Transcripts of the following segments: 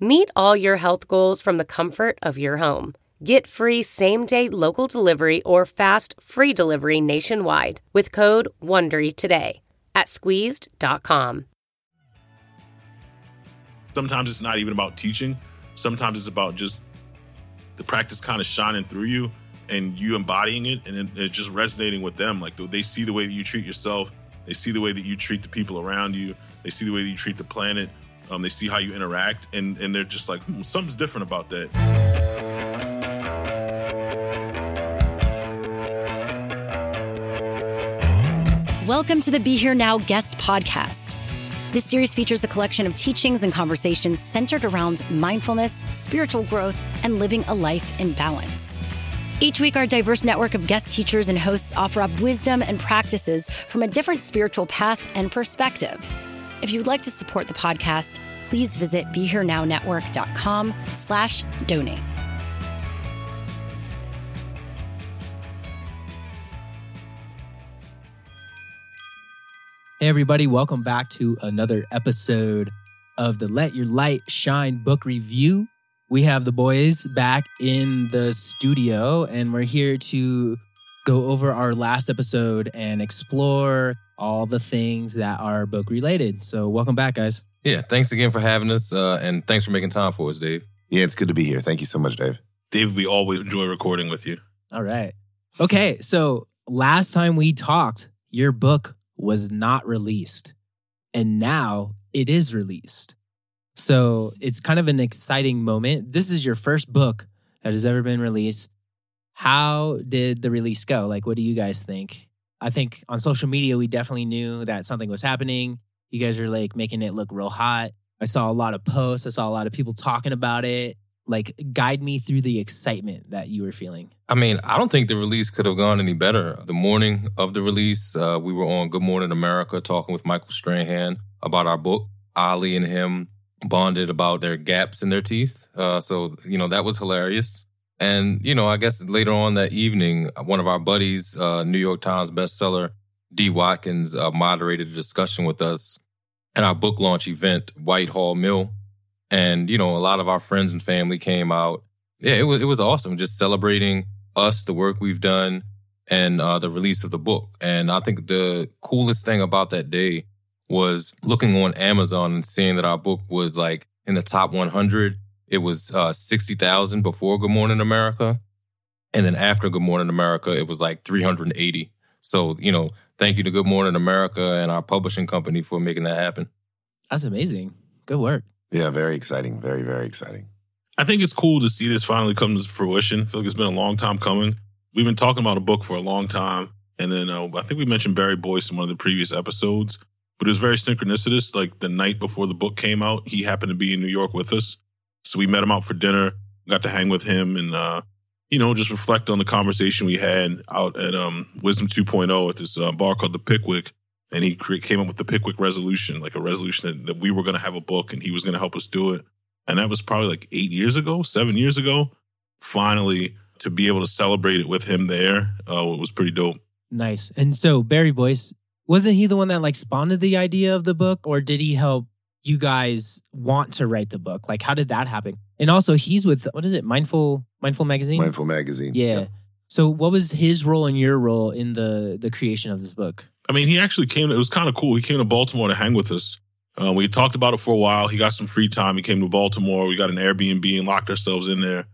Meet all your health goals from the comfort of your home. Get free same-day local delivery or fast free delivery nationwide with code WONDERY today at Squeezed.com. Sometimes it's not even about teaching. Sometimes it's about just the practice kind of shining through you and you embodying it and it just resonating with them. Like they see the way that you treat yourself. They see the way that you treat the people around you. They see the way that you treat the planet. They see how you interact and they're just like, something's different about that. Welcome to the Be Here Now Guest Podcast. This series features a collection of teachings and conversations centered around mindfulness, spiritual growth, and living a life in balance. Each week, our diverse network of guest teachers and hosts offer up wisdom and practices from a different spiritual path and perspective. If you'd like to support the podcast, please visit BeHereNowNetwork.com/donate. Hey, everybody. Welcome back to another episode of the Let Your Light Shine book review. We have the boys back in the studio, and we're here to go over our last episode and explore all the things that are book related. So welcome back, guys. Yeah, thanks again for having us, and thanks for making time for us, Dave. Yeah, it's good to be here. Thank you so much, Dave. Dave, we always enjoy recording with you. All right. Okay, so last time we talked, your book was not released, and now it is released. So it's kind of an exciting moment. This is your first book that has ever been released. How did the release go? Like, what do you guys think? I think on social media, we definitely knew that something was happening. You guys are like making it look real hot. I saw a lot of posts. I saw a lot of people talking about it. Like, guide me through the excitement that you were feeling. I mean, I don't think the release could have gone any better. The morning of the release, we were on Good Morning America talking with Michael Strahan about our book. Ali and him bonded about their gaps in their teeth. So, that was hilarious. And, I guess later on that evening, one of our buddies, New York Times bestseller, D. Watkins, moderated a discussion with us at our book launch event, Whitehall Mill. And, a lot of our friends and family came out. Yeah, it was awesome, just celebrating us, the work we've done, and the release of the book. And I think the coolest thing about that day was looking on Amazon and seeing that our book was like in the top 100. It was 60,000 before Good Morning America. And then after Good Morning America, it was like 380. So, thank you to Good Morning America and our publishing company for making that happen. That's amazing. Good work. Yeah, very exciting. Very, very exciting. I think it's cool to see this finally come to fruition. I feel like it's been a long time coming. We've been talking about a book for a long time. And then I think we mentioned Barry Boyce in one of the previous episodes. But it was very synchronicitous. Like the night before the book came out, he happened to be in New York with us. So we met him out for dinner, got to hang with him and, just reflect on the conversation we had out at Wisdom 2.0 at this bar called The Pickwick. And he came up with the Pickwick resolution, like a resolution that we were going to have a book and he was going to help us do it. And that was probably like 7 years ago. Finally, to be able to celebrate it with him there, it was pretty dope. Nice. And so Barry Boyce, wasn't he the one that like spawned the idea of the book, or did he help you guys want to write the book? Like, how did that happen? And also he's with, what is it? Mindful Magazine? Mindful Magazine. Yeah. Yep. So what was his role and your role in the creation of this book? I mean, he actually came, it was kind of cool. He came to Baltimore to hang with us. We talked about it for a while. He got some free time. He came to Baltimore. We got an Airbnb and locked ourselves in there.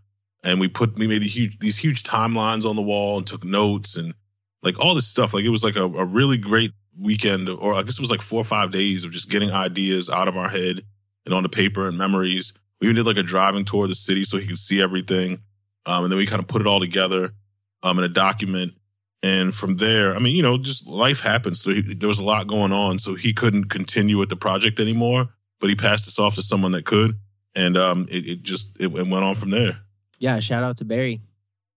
And we made these huge timelines on the wall and took notes and like all this stuff. Like it was like a really great weekend, or I guess it was like 4 or 5 days of just getting ideas out of our head and on the paper and memories. We even did like a driving tour of the city so he could see everything. And then we kind of put it all together in a document. And from there, I mean, you know, just life happens. So there was a lot going on. So he couldn't continue with the project anymore, but he passed us off to someone that could. And it went on from there. Yeah. Shout out to Barry.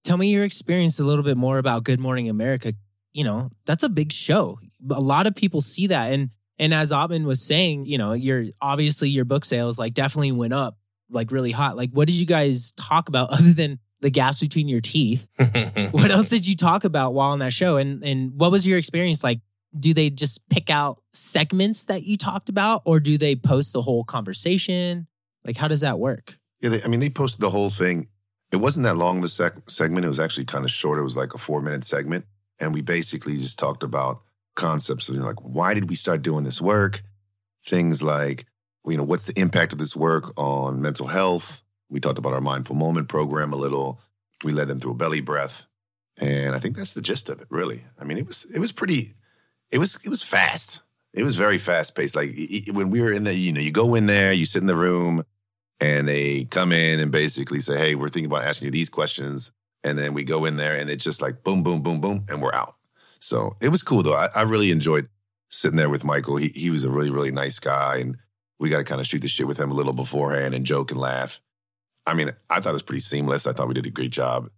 Tell me your experience a little bit more about Good Morning America. You know, that's a big show. A lot of people see that. And as Ottman was saying, you know, your book sales like definitely went up like really hot. Like, what did you guys talk about other than the gaps between your teeth? What else did you talk about while on that show? And what was your experience like? Do they just pick out segments that you talked about, or do they post the whole conversation? Like, how does that work? Yeah, they posted the whole thing. It wasn't that long of a segment. It was actually kind of short. It was like a 4-minute segment. And we basically just talked about concepts of, you know, like, why did we start doing this work? Things like, you know, what's the impact of this work on mental health? We talked about our Mindful Moment program a little. We led them through a belly breath. And I think that's the gist of it, really. I mean, it was fast. It was very fast paced. Like when we were in there, you know, you go in there, you sit in the room and they come in and basically say, hey, we're thinking about asking you these questions. And then we go in there and it's just like boom, boom, boom, boom, and we're out. So it was cool though. I really enjoyed sitting there with Michael. He was a really, really nice guy. And we got to kind of shoot the shit with him a little beforehand and joke and laugh. I mean, I thought it was pretty seamless. I thought we did a great job.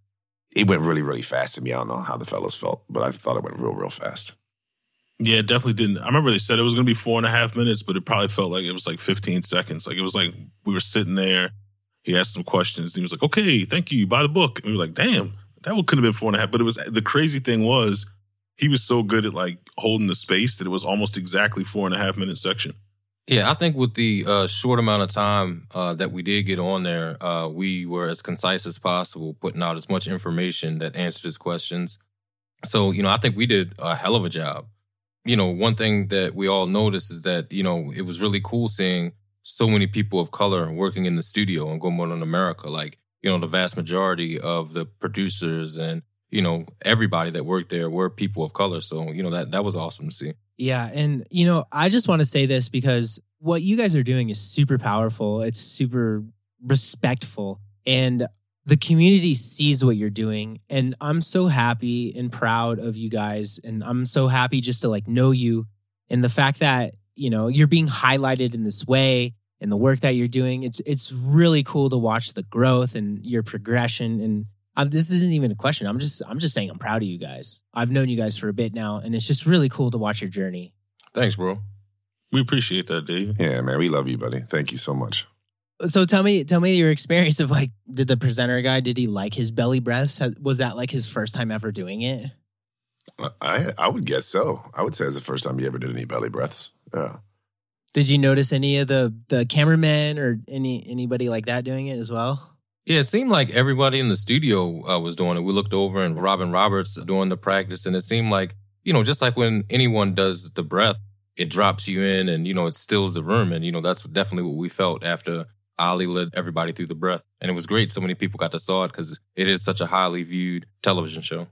It went really, really fast to me. I don't know how the fellas felt, but I thought it went real, real fast. Yeah, it definitely didn't. I remember they said it was going to be 4.5 minutes, but it probably felt like it was like 15 seconds. Like it was like we were sitting there. He asked some questions. And he was like, okay, thank you. Buy the book. And we were like, damn, that couldn't have been 4.5. But it was, the crazy thing was he was so good at like holding the space that it was almost exactly 4.5 minute section. Yeah, I think with the short amount of time that we did get on there, we were as concise as possible, putting out as much information that answered his questions. So, you know, I think we did a hell of a job. You know, one thing that we all noticed is that, you know, it was really cool seeing so many people of color working in the studio on Good Morning America. Like, you know, the vast majority of the producers and, you know, everybody that worked there were people of color. So, you know, that was awesome to see. Yeah. And, you know, I just want to say this because what you guys are doing is super powerful. It's super respectful. And the community sees what you're doing. And I'm so happy and proud of you guys. And I'm so happy just to like know you. And the fact that, you know, you're being highlighted in this way and the work that you're doing, it's really cool to watch the growth and your progression. And this isn't even a question. I'm just saying I'm proud of you guys. I've known you guys for a bit now, and it's just really cool to watch your journey. Thanks, bro. We appreciate that, Dave. Yeah, man. We love you, buddy. Thank you so much. So tell me your experience of like, did the presenter guy, did he like his belly breaths? Was that like his first time ever doing it? I would guess so. I would say it's the first time he ever did any belly breaths. Yeah. Did you notice any of the cameramen or anybody like that doing it as well? Yeah, it seemed like everybody in the studio was doing it. We looked over and Robin Roberts doing the practice, and it seemed like, you know, just like when anyone does the breath, it drops you in and, you know, it stills the room. And, you know, that's definitely what we felt after Ali led everybody through the breath. And it was great. So many people got to saw it because it is such a highly viewed television show.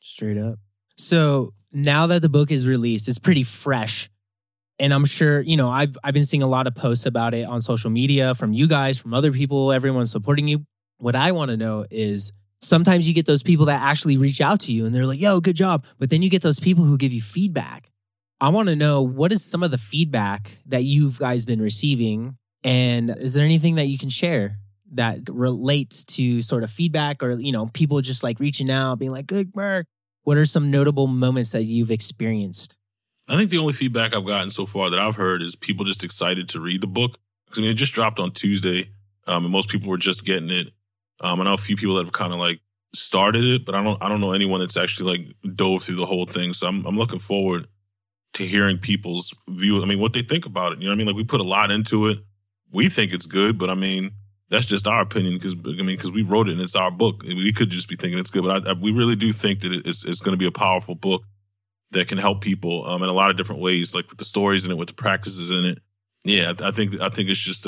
Straight up. So now that the book is released, it's pretty fresh. And I'm sure, you know, I've been seeing a lot of posts about it on social media from you guys, from other people, everyone supporting you. What I want to know is sometimes you get those people that actually reach out to you and they're like, yo, good job. But then you get those people who give you feedback. I want to know, what is some of the feedback that you guys been receiving? And is there anything that you can share that relates to sort of feedback or, you know, people just like reaching out, being like, good work? What are some notable moments that you've experienced? I think the only feedback I've gotten so far that I've heard is people just excited to read the book. Because I mean, it just dropped on Tuesday and most people were just getting it. I know a few people that have kind of like started it, but I don't know anyone that's actually like dove through the whole thing. So I'm looking forward to hearing people's view. I mean, what they think about it. You know what I mean? Like, we put a lot into it. We think it's good, but I mean, that's just our opinion because we wrote it and it's our book. We could just be thinking it's good, but we really do think that it's going to be a powerful book that can help people in a lot of different ways, like with the stories in it, with the practices in it. Yeah, I think it's just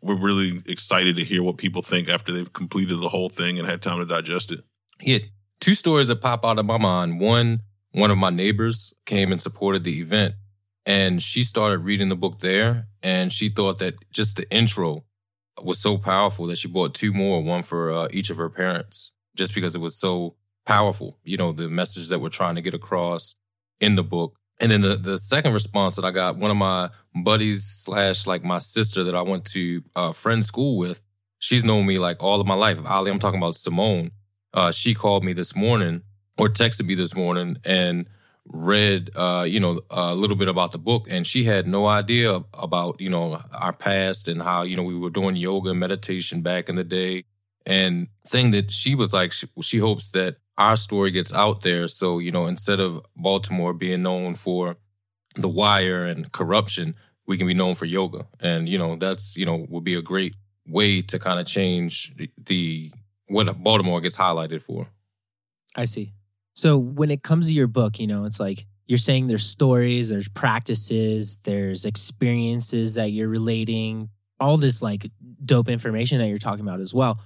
we're really excited to hear what people think after they've completed the whole thing and had time to digest it. Yeah, two stories that pop out of my mind. One of my neighbors came and supported the event, and she started reading the book there, and she thought that just the intro was so powerful that she bought two more, one for each of her parents, just because it was so powerful, you know, the message that we're trying to get across in the book. And then the second response that I got, one of my buddies / like my sister that I went to friend school with, she's known me like all of my life. Ali, I'm talking about Simone. She called me this morning or texted me this morning and read, a little bit about the book. And she had no idea about, you know, our past and how, you know, we were doing yoga and meditation back in the day. And thing that she was like, she hopes that our story gets out there. So, you know, instead of Baltimore being known for The Wire and corruption, we can be known for yoga. And, you know, that's, you know, would be a great way to kind of change what Baltimore gets highlighted for. I see. So when it comes to your book, you know, it's like you're saying there's stories, there's practices, there's experiences that you're relating, all this like dope information that you're talking about as well.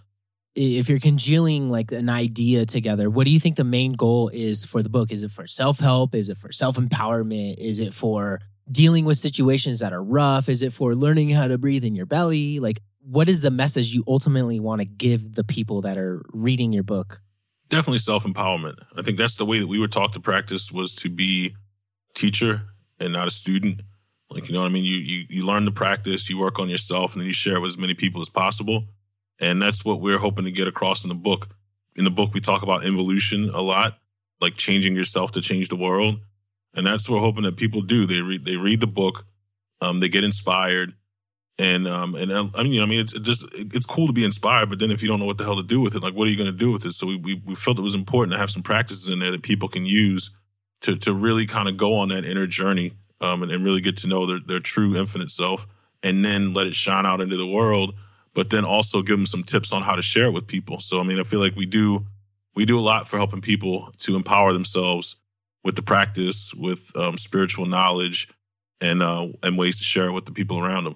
If you're congealing like an idea together, what do you think the main goal is for the book? Is it for self-help? Is it for self-empowerment? Is it for dealing with situations that are rough? Is it for learning how to breathe in your belly? Like, what is the message you ultimately want to give the people that are reading your book? Definitely self-empowerment. I think that's the way that we were taught to practice, was to be a teacher and not a student. Like, you know what I mean? You learn the practice, you work on yourself, and then you share it with as many people as possible. And that's what we're hoping to get across in the book. In the book, we talk about involution a lot, like changing yourself to change the world. And that's what we're hoping that people do. They read the book, they get inspired, and I mean, you know, I mean, it's cool to be inspired, but then if you don't know what the hell to do with it, like, what are you going to do with it? So we felt it was important to have some practices in there that people can use to really kind of go on that inner journey, and really get to know their true infinite self, and then let it shine out into the world. But then also give them some tips on how to share it with people. So, I mean, I feel like we do a lot for helping people to empower themselves with the practice, with spiritual knowledge, and ways to share it with the people around them.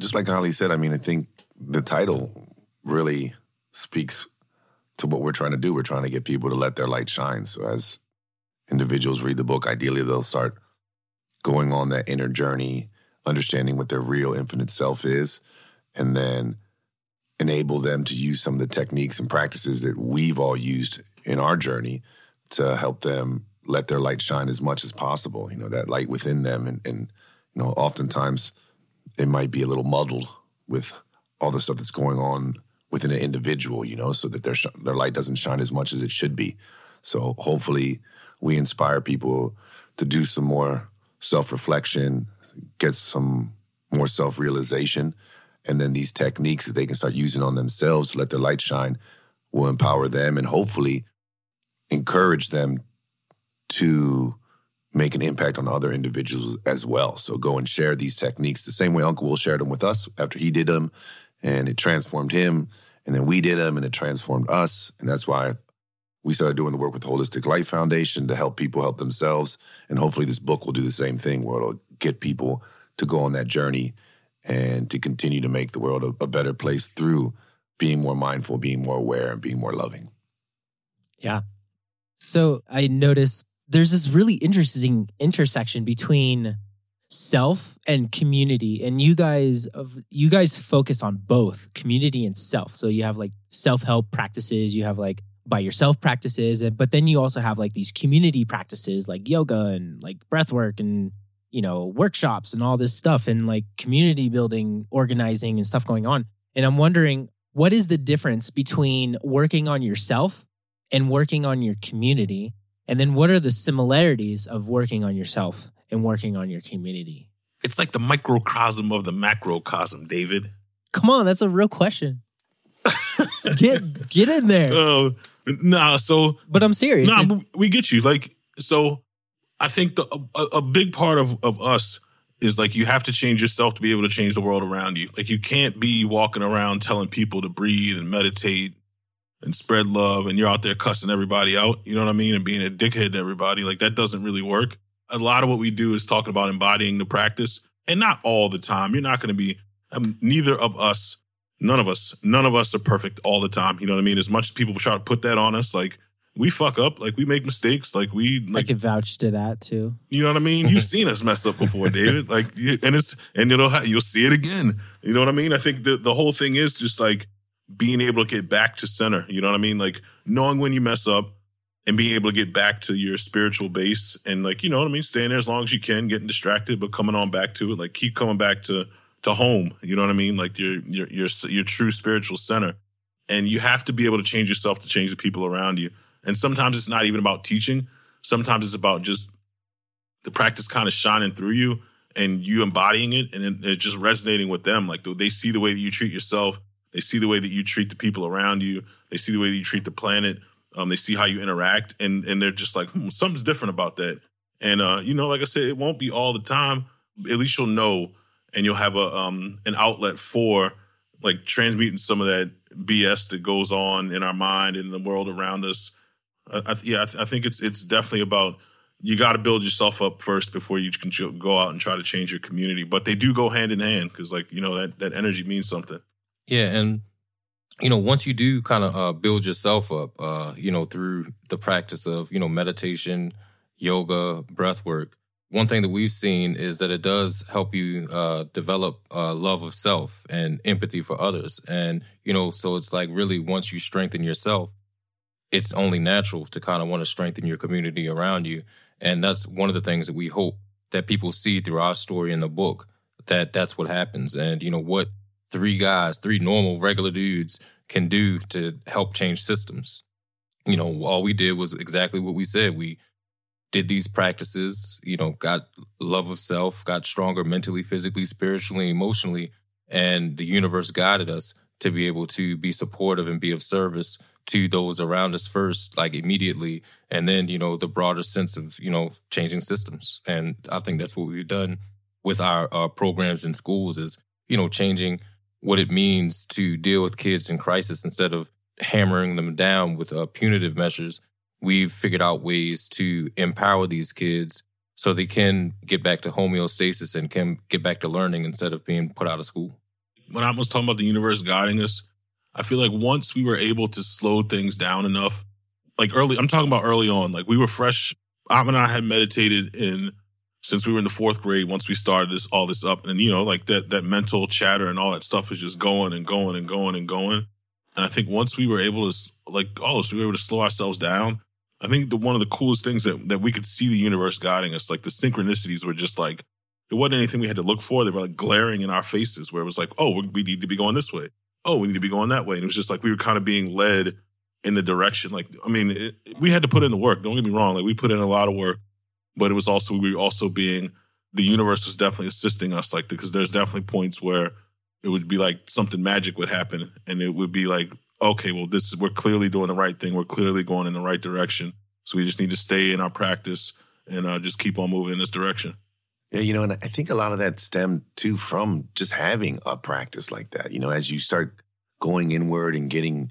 Just like Ali said, I mean, I think the title really speaks to what we're trying to do. We're trying to get people to let their light shine. So as individuals read the book, ideally they'll start going on that inner journey, understanding what their real infinite self is, and then enable them to use some of the techniques and practices that we've all used in our journey to help them let their light shine as much as possible, you know, that light within them. And you know, oftentimes it might be a little muddled with all the stuff that's going on within an individual, you know, so that their light doesn't shine as much as it should be. So hopefully we inspire people to do some more self-reflection, get some more self-realization, and then these techniques that they can start using on themselves to let their light shine will empower them and hopefully encourage them to make an impact on other individuals as well. So go and share these techniques the same way Uncle Will shared them with us after he did them, and it transformed him. And then we did them, and it transformed us. And that's why we started doing the work with the Holistic Life Foundation to help people help themselves. And hopefully this book will do the same thing, where it'll get people to go on that journey and to continue to make the world a better place through being more mindful, being more aware, and being more loving. Yeah. So I noticed there's this really interesting intersection between self and community. And you guys focus on both community and self. So you have like self-help practices, you have like by yourself practices, but then you also have like these community practices like yoga and like breath work and, you know, workshops and all this stuff, and like community building, organizing and stuff going on. And I'm wondering, what is the difference between working on yourself and working on your community? And then what are the similarities of working on yourself and working on your community? It's like the microcosm of the macrocosm, David. Come on, that's a real question. Get in there. Oh, Nah, so... But I'm serious. Nah, we get you. Like, so I think a big part of us is like you have to change yourself to be able to change the world around you. Like you can't be walking around telling people to breathe and meditate and spread love and you're out there cussing everybody out, you know what I mean? And being a dickhead to everybody. Like that doesn't really work. A lot of what we do is talking about embodying the practice, and not all the time. You're not going to be, neither of us, none of us are perfect all the time. You know what I mean? As much as people try to put that on us, like we fuck up, like we make mistakes, like we. Like, I could vouch to that too. You know what I mean? You've seen us mess up before, David. Like, you'll see it again. You know what I mean? I think the whole thing is just like being able to get back to center. You know what I mean? Like knowing when you mess up, and being able to get back to your spiritual base and, like, you know what I mean? Staying there as long as you can, getting distracted, but coming on back to it. Like, keep coming back to home. You know what I mean? Like, your true spiritual center. And you have to be able to change yourself to change the people around you. And sometimes it's not even about teaching. Sometimes it's about just the practice kind of shining through you and you embodying it and it just resonating with them. Like, they see the way that you treat yourself. They see the way that you treat the people around you. They see the way that you treat the planet. They see how you interact, and they're just like, something's different about that. And, you know, like I said, it won't be all the time. At least you'll know, and you'll have an outlet for, like, transmuting some of that BS that goes on in our mind and in the world around us. I think it's definitely about, you got to build yourself up first before you can go out and try to change your community. But they do go hand in hand because, like, you know, that energy means something. Yeah, and... you know, once you do kind of build yourself up, you know, through the practice of, you know, meditation, yoga, breath work, one thing that we've seen is that it does help you develop love of self and empathy for others. And, you know, so it's like really once you strengthen yourself, it's only natural to kind of want to strengthen your community around you. And that's one of the things that we hope that people see through our story in the book, that that's what happens. And, you know, what three normal, regular dudes can do to help change systems. You know, all we did was exactly what we said. We did these practices, you know, got love of self, got stronger mentally, physically, spiritually, emotionally, and the universe guided us to be able to be supportive and be of service to those around us first, like immediately, and then, you know, the broader sense of, you know, changing systems. And I think that's what we've done with our programs in schools is, you know, changing what it means to deal with kids in crisis instead of hammering them down with punitive measures. We've figured out ways to empower these kids so they can get back to homeostasis and can get back to learning instead of being put out of school. When I was talking about the universe guiding us, I feel like once we were able to slow things down enough, like I'm talking about early on, like we were fresh. Ab and I had meditated since we were in the fourth grade, once we started all this up, and, you know, like that mental chatter and all that stuff is just going and going and going and going. And I think once we were able to, like, slow ourselves down, I think one of the coolest things that we could see the universe guiding us, like the synchronicities were just like, it wasn't anything we had to look for. They were like glaring in our faces where it was like, oh, we need to be going this way. Oh, we need to be going that way. And it was just like we were kind of being led in the direction. Like, I mean, we had to put in the work. Don't get me wrong. Like, we put in a lot of work. But it was also, the universe was definitely assisting us, like, because there's definitely points where it would be like something magic would happen and it would be like, okay, well, we're clearly doing the right thing. We're clearly going in the right direction. So we just need to stay in our practice and just keep on moving in this direction. Yeah, you know, and I think a lot of that stemmed too from just having a practice like that. You know, as you start going inward and getting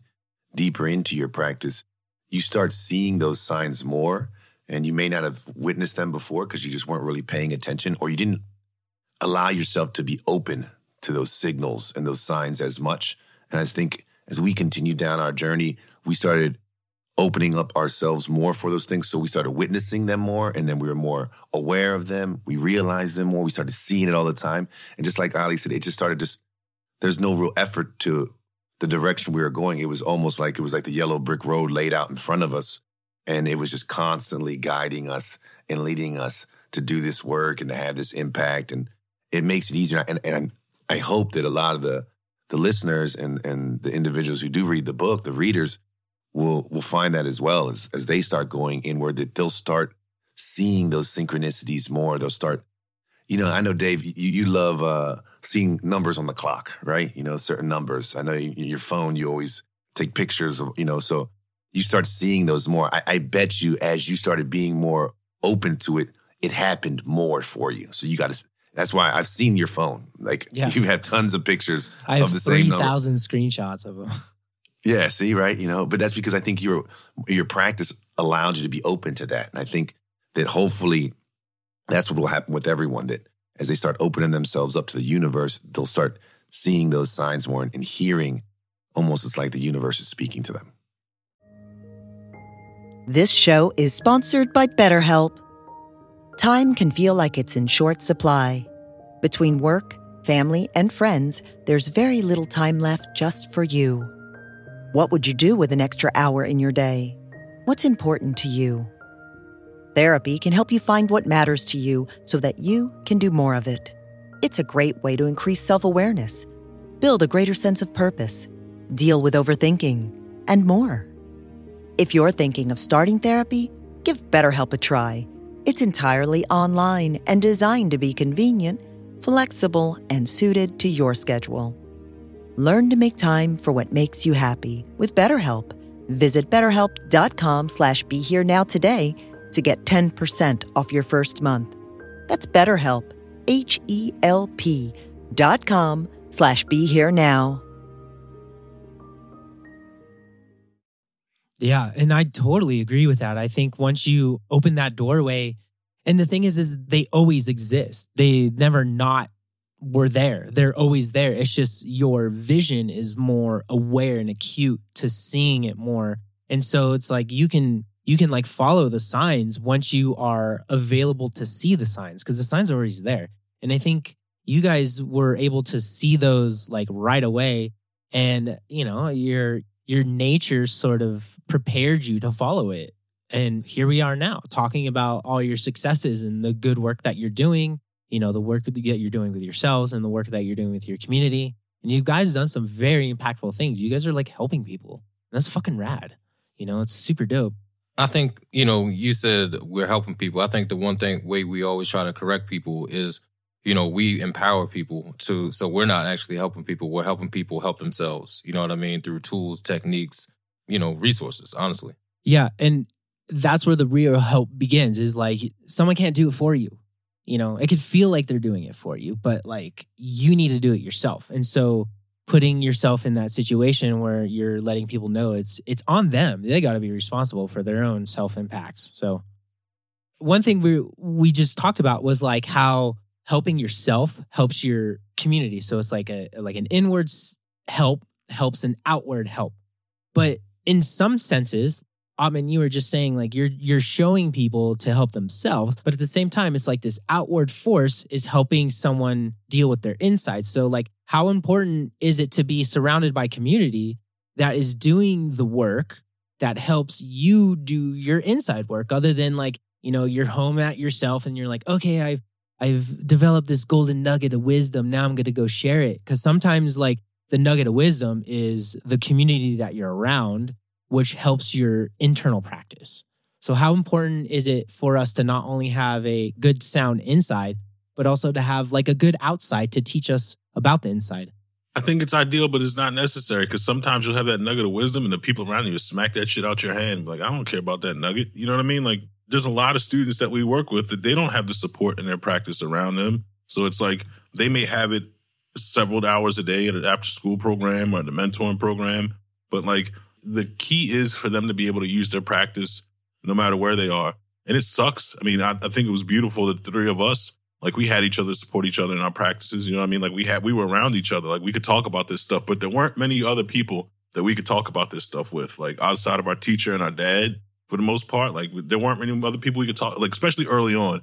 deeper into your practice, you start seeing those signs more. And you may not have witnessed them before because you just weren't really paying attention, or you didn't allow yourself to be open to those signals and those signs as much. And I think as we continued down our journey, we started opening up ourselves more for those things. So we started witnessing them more, and then we were more aware of them. We realized them more. We started seeing it all the time. And just like Ali said, it just started there's no real effort to the direction we were going. It was like the yellow brick road laid out in front of us. And it was just constantly guiding us and leading us to do this work and to have this impact. And it makes it easier. And I hope that a lot of the listeners and the individuals who do read the book, the readers, will find that as well as they start going inward, that they'll start seeing those synchronicities more. They'll start, you know, I know, Dave, you love seeing numbers on the clock, right? You know, certain numbers. I know your phone, you always take pictures of, you know, so you start seeing those more. I bet you as you started being more open to it, it happened more for you. So you got to, that's why I've seen your phone. Like you have tons of pictures of the same number. I have 3,000 screenshots of them. Yeah, see, right? You know, but that's because I think your practice allowed you to be open to that. And I think that hopefully that's what will happen with everyone, that as they start opening themselves up to the universe, they'll start seeing those signs more and hearing almost it's like the universe is speaking to them. This show is sponsored by BetterHelp. Time can feel like it's in short supply. Between work, family, and friends, there's very little time left just for you. What would you do with an extra hour in your day? What's important to you? Therapy can help you find what matters to you so that you can do more of it. It's a great way to increase self-awareness, build a greater sense of purpose, deal with overthinking, and more. If you're thinking of starting therapy, give BetterHelp a try. It's entirely online and designed to be convenient, flexible, and suited to your schedule. Learn to make time for what makes you happy with BetterHelp. Visit BetterHelp.com/BeHereNow today to get 10% off your first month. That's BetterHelp, HELP.com/BeHereNow. Yeah, and I totally agree with that. I think once you open that doorway, and the thing is they always exist. They never not were there. They're always there. It's just your vision is more aware and acute to seeing it more. And so it's like you can like follow the signs once you are available to see the signs, because the signs are always there. And I think you guys were able to see those like right away, and you know, your nature sort of prepared you to follow it. And here we are now talking about all your successes and the good work that you're doing, you know, the work that you're doing with yourselves and the work that you're doing with your community. And you guys done some very impactful things. You guys are like helping people. And that's fucking rad. You know, it's super dope. I think, you know, you said we're helping people. I think the way we always try to correct people is, you know, we empower people to, so we're not actually helping people. We're helping people help themselves. You know what I mean? Through tools, techniques, you know, resources, honestly. Yeah. And that's where the real help begins, is like someone can't do it for you. You know, it could feel like they're doing it for you, but like you need to do it yourself. And so putting yourself in that situation where you're letting people know it's on them. They got to be responsible for their own self-impacts. So one thing we just talked about was like how helping yourself helps your community. So it's like an inward help helps an outward help. But in some senses, Amin, you were just saying like you're showing people to help themselves, but at the same time, it's like this outward force is helping someone deal with their insides. So like how important is it to be surrounded by community that is doing the work that helps you do your inside work, other than like, you know, you're home at yourself and you're like, okay, I've developed this golden nugget of wisdom. Now I'm going to go share it. Because sometimes like the nugget of wisdom is the community that you're around, which helps your internal practice. So how important is it for us to not only have a good sound inside, but also to have like a good outside to teach us about the inside? I think it's ideal, but it's not necessary, because sometimes you'll have that nugget of wisdom and the people around you smack that shit out your hand. Like, I don't care about that nugget. You know what I mean? Like, there's a lot of students that we work with that they don't have the support in their practice around them. So it's like they may have it several hours a day at an after-school program or the mentoring program. But like the key is for them to be able to use their practice no matter where they are. And it sucks. I mean, I think it was beautiful that the three of us, like we had each other support each other in our practices. You know what I mean? Like we were around each other. Like we could talk about this stuff, but there weren't many other people that we could talk about this stuff with, like outside of our teacher and our dad. For the most part, like there weren't many other people we could talk, like especially early on.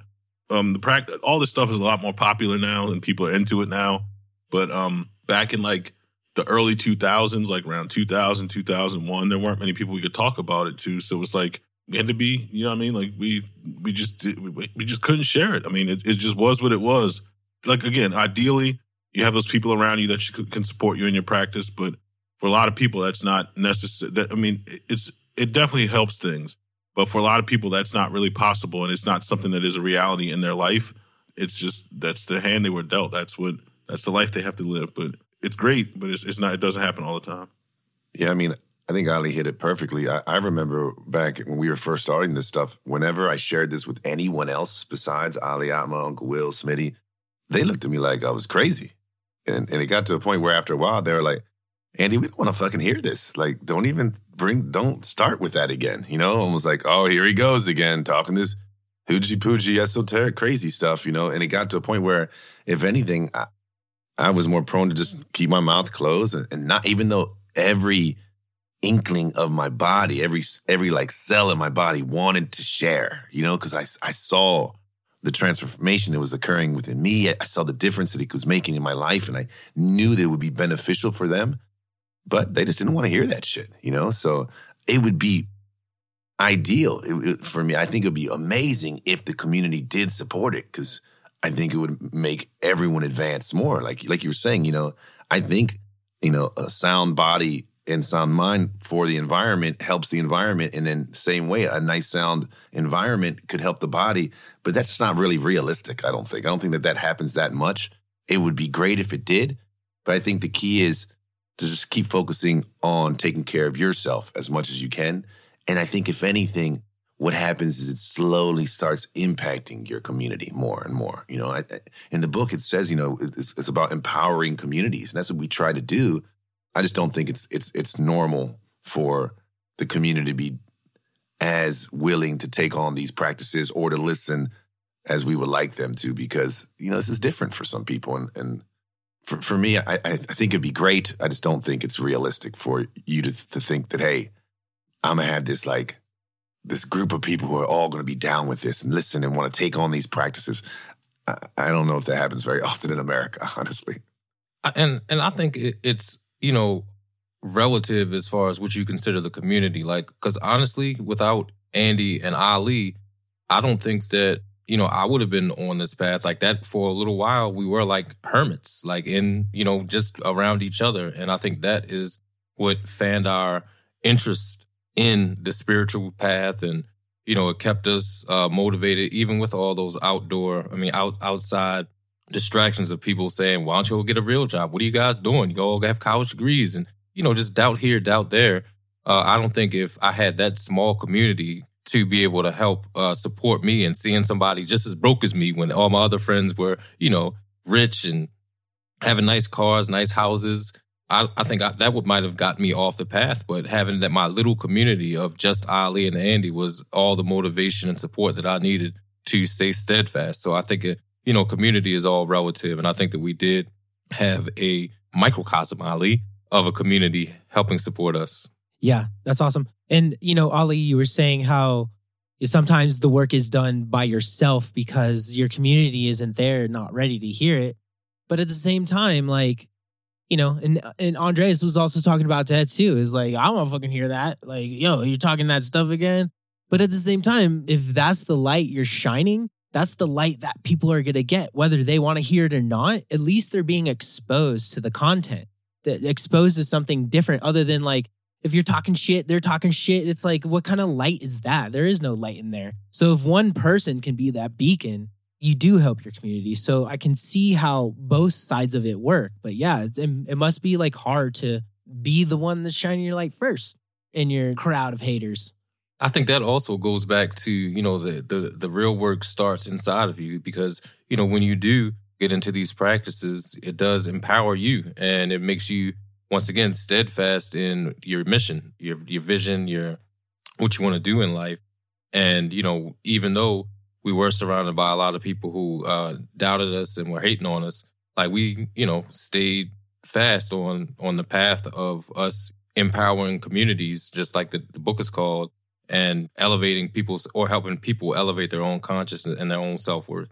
The practice, all this stuff is a lot more popular now and people are into it now. But back in like the early 2000s, like around 2000, 2001, there weren't many people we could talk about it to. So it's like we had to be, you know what I mean? Like we just couldn't share it. I mean, it just was what it was. Like again, ideally, you have those people around you that you can support you in your practice. But for a lot of people, that's not necessary. I mean, it definitely helps things. But for a lot of people, that's not really possible. And it's not something that is a reality in their life. It's just, that's the hand they were dealt. That's the life they have to live. But it's great, but it doesn't happen all the time. Yeah. I mean, I think Ali hit it perfectly. I remember back when we were first starting this stuff, whenever I shared this with anyone else besides Ali, Atma, Uncle Will, Smitty, they looked at me like I was crazy. And it got to a point where after a while, they were like, Andy, we don't want to fucking hear this. Like, don't start with that again. You know, almost like, oh, here he goes again, talking this hoochie-poochie, esoteric crazy stuff, you know. And it got to a point where, if anything, I was more prone to just keep my mouth closed and not, even though every inkling of my body, every like cell in my body wanted to share, you know, because I saw the transformation that was occurring within me. I saw the difference that it was making in my life, and I knew that it would be beneficial for them, but they just didn't want to hear that shit, you know? So it would be ideal for me. I think it would be amazing if the community did support it, because I think it would make everyone advance more. Like you were saying, you know, I think, you know, a sound body and sound mind for the environment helps the environment. And then same way, a nice sound environment could help the body. But that's just not really realistic, I don't think. I don't think that happens that much. It would be great if it did. But I think the key is to just keep focusing on taking care of yourself as much as you can. And I think if anything, what happens is it slowly starts impacting your community more and more. You know, in the book, it says, you know, it's about empowering communities. And that's what we try to do. I just don't think it's normal for the community to be as willing to take on these practices or to listen as we would like them to, because, you know, this is different for some people. And for me, I think it'd be great. I just don't think it's realistic for you to think that, hey, I'm going to have this like, this group of people who are all going to be down with this and listen and want to take on these practices. I don't know if that happens very often in America, honestly. And I think it's, you know, relative as far as what you consider the community. Like, because honestly, without Andy and Ali, I don't think that, you know, I would have been on this path like that for a little while. We were like hermits, like in, you know, just around each other. And I think that is what fanned our interest in the spiritual path, and, you know, it kept us motivated, even with all those outside distractions of people saying, why don't you go get a real job? What are you guys doing? You go have college degrees and, you know, just doubt here, doubt there. I don't think if I had that small community to be able to help support me, and seeing somebody just as broke as me when all my other friends were, you know, rich and having nice cars, nice houses, I think that would might have got me off the path. But having that my little community of just Ali and Andy was all the motivation and support that I needed to stay steadfast. So I think, you know, community is all relative. And I think that we did have a microcosm, Ali, of a community helping support us. Yeah, that's awesome. And, you know, Ali, you were saying how sometimes the work is done by yourself because your community isn't there, not ready to hear it. But at the same time, like, you know, and Andres was also talking about that too. Is like, I don't want to fucking hear that. Like, yo, you're talking that stuff again. But at the same time, if that's the light you're shining, that's the light that people are going to get, whether they want to hear it or not. At least they're being exposed to the content, that exposed to something different other than like, if you're talking shit, they're talking shit. It's like, what kind of light is that? There is no light in there. So if one person can be that beacon, you do help your community. So I can see how both sides of it work. But yeah, it must be like hard to be the one that's shining your light first in your crowd of haters. I think that also goes back to, you know, the real work starts inside of you, because, you know, when you do get into these practices, it does empower you, and it makes you, once again, steadfast in your mission, your vision, your what you want to do in life. And, you know, even though we were surrounded by a lot of people who doubted us and were hating on us, like, we, you know, stayed fast on the path of us empowering communities, just like the book is called, and elevating people's, or helping people elevate their own consciousness and their own self-worth.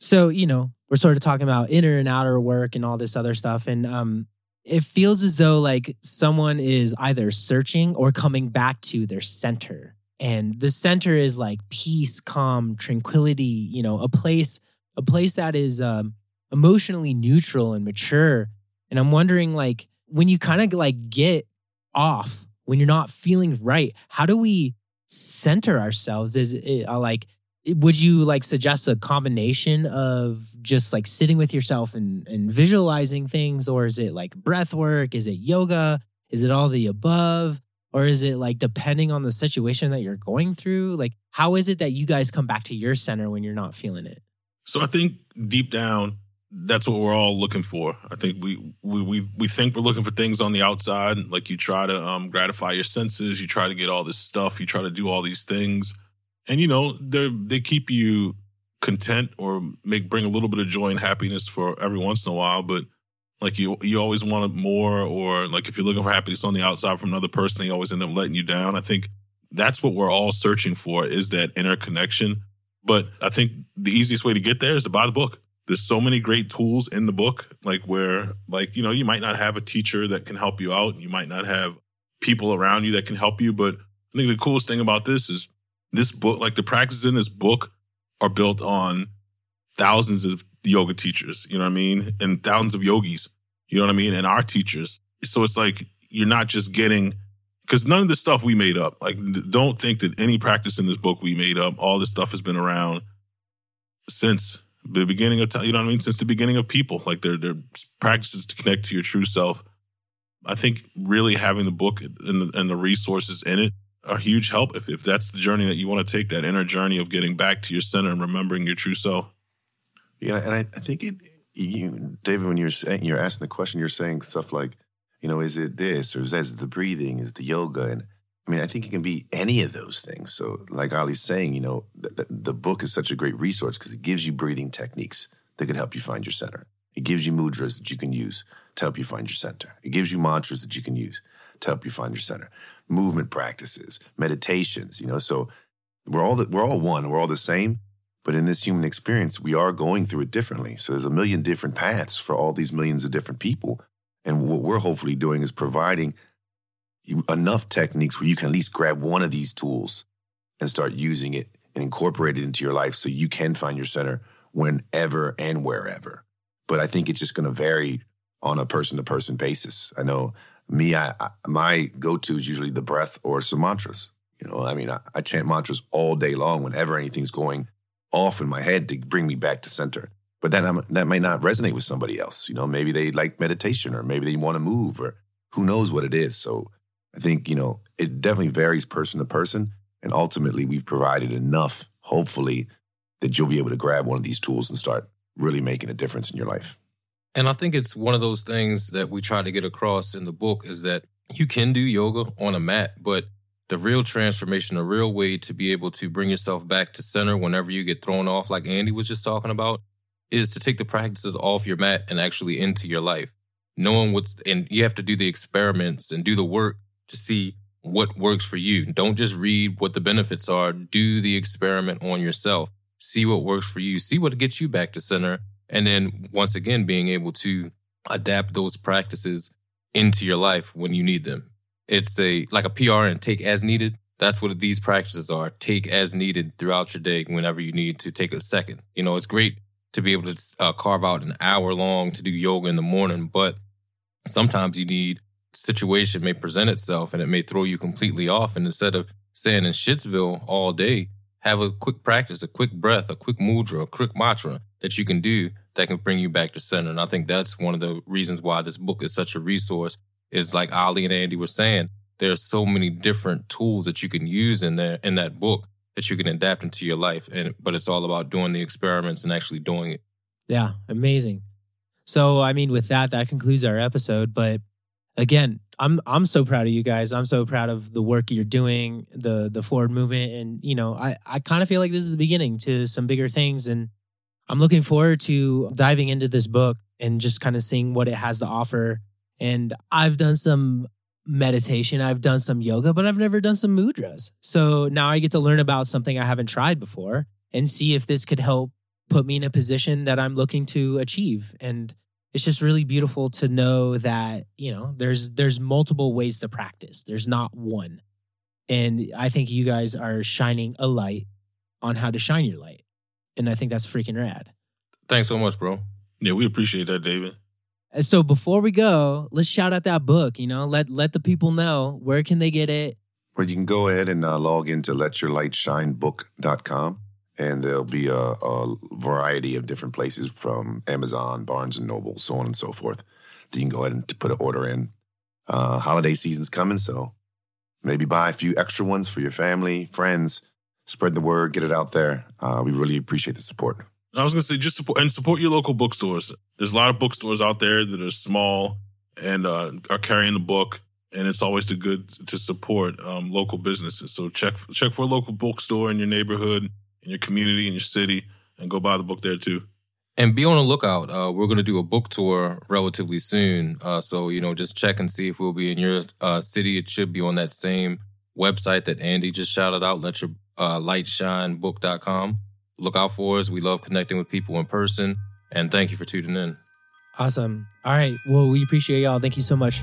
So, you know, we're sort of talking about inner and outer work and all this other stuff. And it feels as though like someone is either searching or coming back to their center. And the center is like peace, calm, tranquility, you know, a place that is emotionally neutral and mature. And I'm wondering, like, when you kind of like get off, when you're not feeling right, how do we center ourselves? Is it like, would you like suggest a combination of just like sitting with yourself and visualizing things? Or is it like breath work? Is it yoga? Is it all the above? Or is it like depending on the situation that you're going through? Like, how is it that you guys come back to your center when you're not feeling it? So I think deep down, that's what we're all looking for. I think we think we're looking for things on the outside. Like you try to gratify your senses. You try to get all this stuff. You try to do all these things. And, you know, they keep you content or bring a little bit of joy and happiness for every once in a while. But like you always want more, or like if you're looking for happiness on the outside from another person, they always end up letting you down. I think that's what we're all searching for, is that inner connection. But I think the easiest way to get there is to buy the book. There's so many great tools in the book, where you know, you might not have a teacher that can help you out. You might not have people around you that can help you. But I think the coolest thing about this is this book, like the practices in this book are built on thousands of yoga teachers, you know what I mean? And thousands of yogis, you know what I mean? And our teachers. So it's like, you're not just getting, because none of the stuff we made up, like don't think that any practice in this book we made up. All this stuff has been around since the beginning of time, you know what I mean? Since the beginning of people, like they're practices to connect to your true self. I think really having the book and the resources in it are huge help if that's the journey that you want to take, that inner journey of getting back to your center and remembering your true self. Yeah, and I think David, when you're asking the question, you're saying stuff like, you know, is it this, or is that the breathing, is the yoga? And I mean, I think it can be any of those things. So like Ali's saying, you know, the book is such a great resource because it gives you breathing techniques that could help you find your center. It gives you mudras that you can use to help you find your center. It gives you mantras that you can use to help you find your center. Movement practices, meditations, you know. So we're all one, we're all the same. But in this human experience, we are going through it differently. So there's a million different paths for all these millions of different people. And what we're hopefully doing is providing enough techniques where you can at least grab one of these tools and start using it and incorporate it into your life so you can find your center whenever and wherever. But I think it's just going to vary on a person-to-person basis. I know me, my go-to is usually the breath or some mantras. You know, I mean, I chant mantras all day long whenever anything's going off in my head to bring me back to center. But that might not resonate with somebody else. You know, maybe they like meditation, or maybe they want to move, or who knows what it is. So I think, you know, it definitely varies person to person. And ultimately, we've provided enough, hopefully, that you'll be able to grab one of these tools and start really making a difference in your life. And I think it's one of those things that we try to get across in the book is that you can do yoga on a mat, but the real transformation, the real way to be able to bring yourself back to center whenever you get thrown off, like Andy was just talking about, is to take the practices off your mat and actually into your life. Knowing and you have to do the experiments and do the work to see what works for you. Don't just read what the benefits are. Do the experiment on yourself. See what works for you. See what gets you back to center. And then once again, being able to adapt those practices into your life when you need them. It's like a PRN, take as needed. That's what these practices are. Take as needed throughout your day whenever you need to take a second. You know, it's great to be able to carve out an hour long to do yoga in the morning, but sometimes you need, situation may present itself and it may throw you completely off. And instead of staying in Shitsville all day, have a quick practice, a quick breath, a quick mudra, a quick mantra that you can do that can bring you back to center. And I think that's one of the reasons why this book is such a resource. Is like Ali and Andy were saying, there's so many different tools that you can use in there, in that book, that you can adapt into your life. But it's all about doing the experiments and actually doing it. Yeah, amazing. So, I mean, with that concludes our episode. But again, I'm so proud of you guys. I'm so proud of the work you're doing, the forward movement. And, you know, I kind of feel like this is the beginning to some bigger things. And I'm looking forward to diving into this book and just kind of seeing what it has to offer. And I've done some meditation, I've done some yoga, but I've never done some mudras. So now I get to learn about something I haven't tried before and see if this could help put me in a position that I'm looking to achieve. And it's just really beautiful to know that, you know, there's multiple ways to practice. There's not one. And I think you guys are shining a light on how to shine your light. And I think that's freaking rad. Thanks so much, bro. Yeah, we appreciate that, David. So before we go, let's shout out that book, you know, let the people know, where can they get it? Well, you can go ahead and log into LetYourLightShineBook.com, and there'll be a variety of different places from Amazon, Barnes & Noble, so on and so forth. Then you can go ahead and put an order in. Holiday season's coming, so Maybe buy a few extra ones for your family, friends. Spread the word, get it out there. We really appreciate the support. I was going to say, just support your local bookstores. There's a lot of bookstores out there that are small and are carrying the book, and it's always good to support local businesses. So check for a local bookstore in your neighborhood, in your community, in your city, and go buy the book there too. And be on the lookout. We're going to do a book tour relatively soon. So, just check and see if we'll be in your city. It should be on that same website that Andy just shouted out, LetYourLightShineBook.com. Look out for us. We love connecting with people in person. And thank you for tuning in. Awesome. All right. Well, we appreciate y'all. Thank you so much.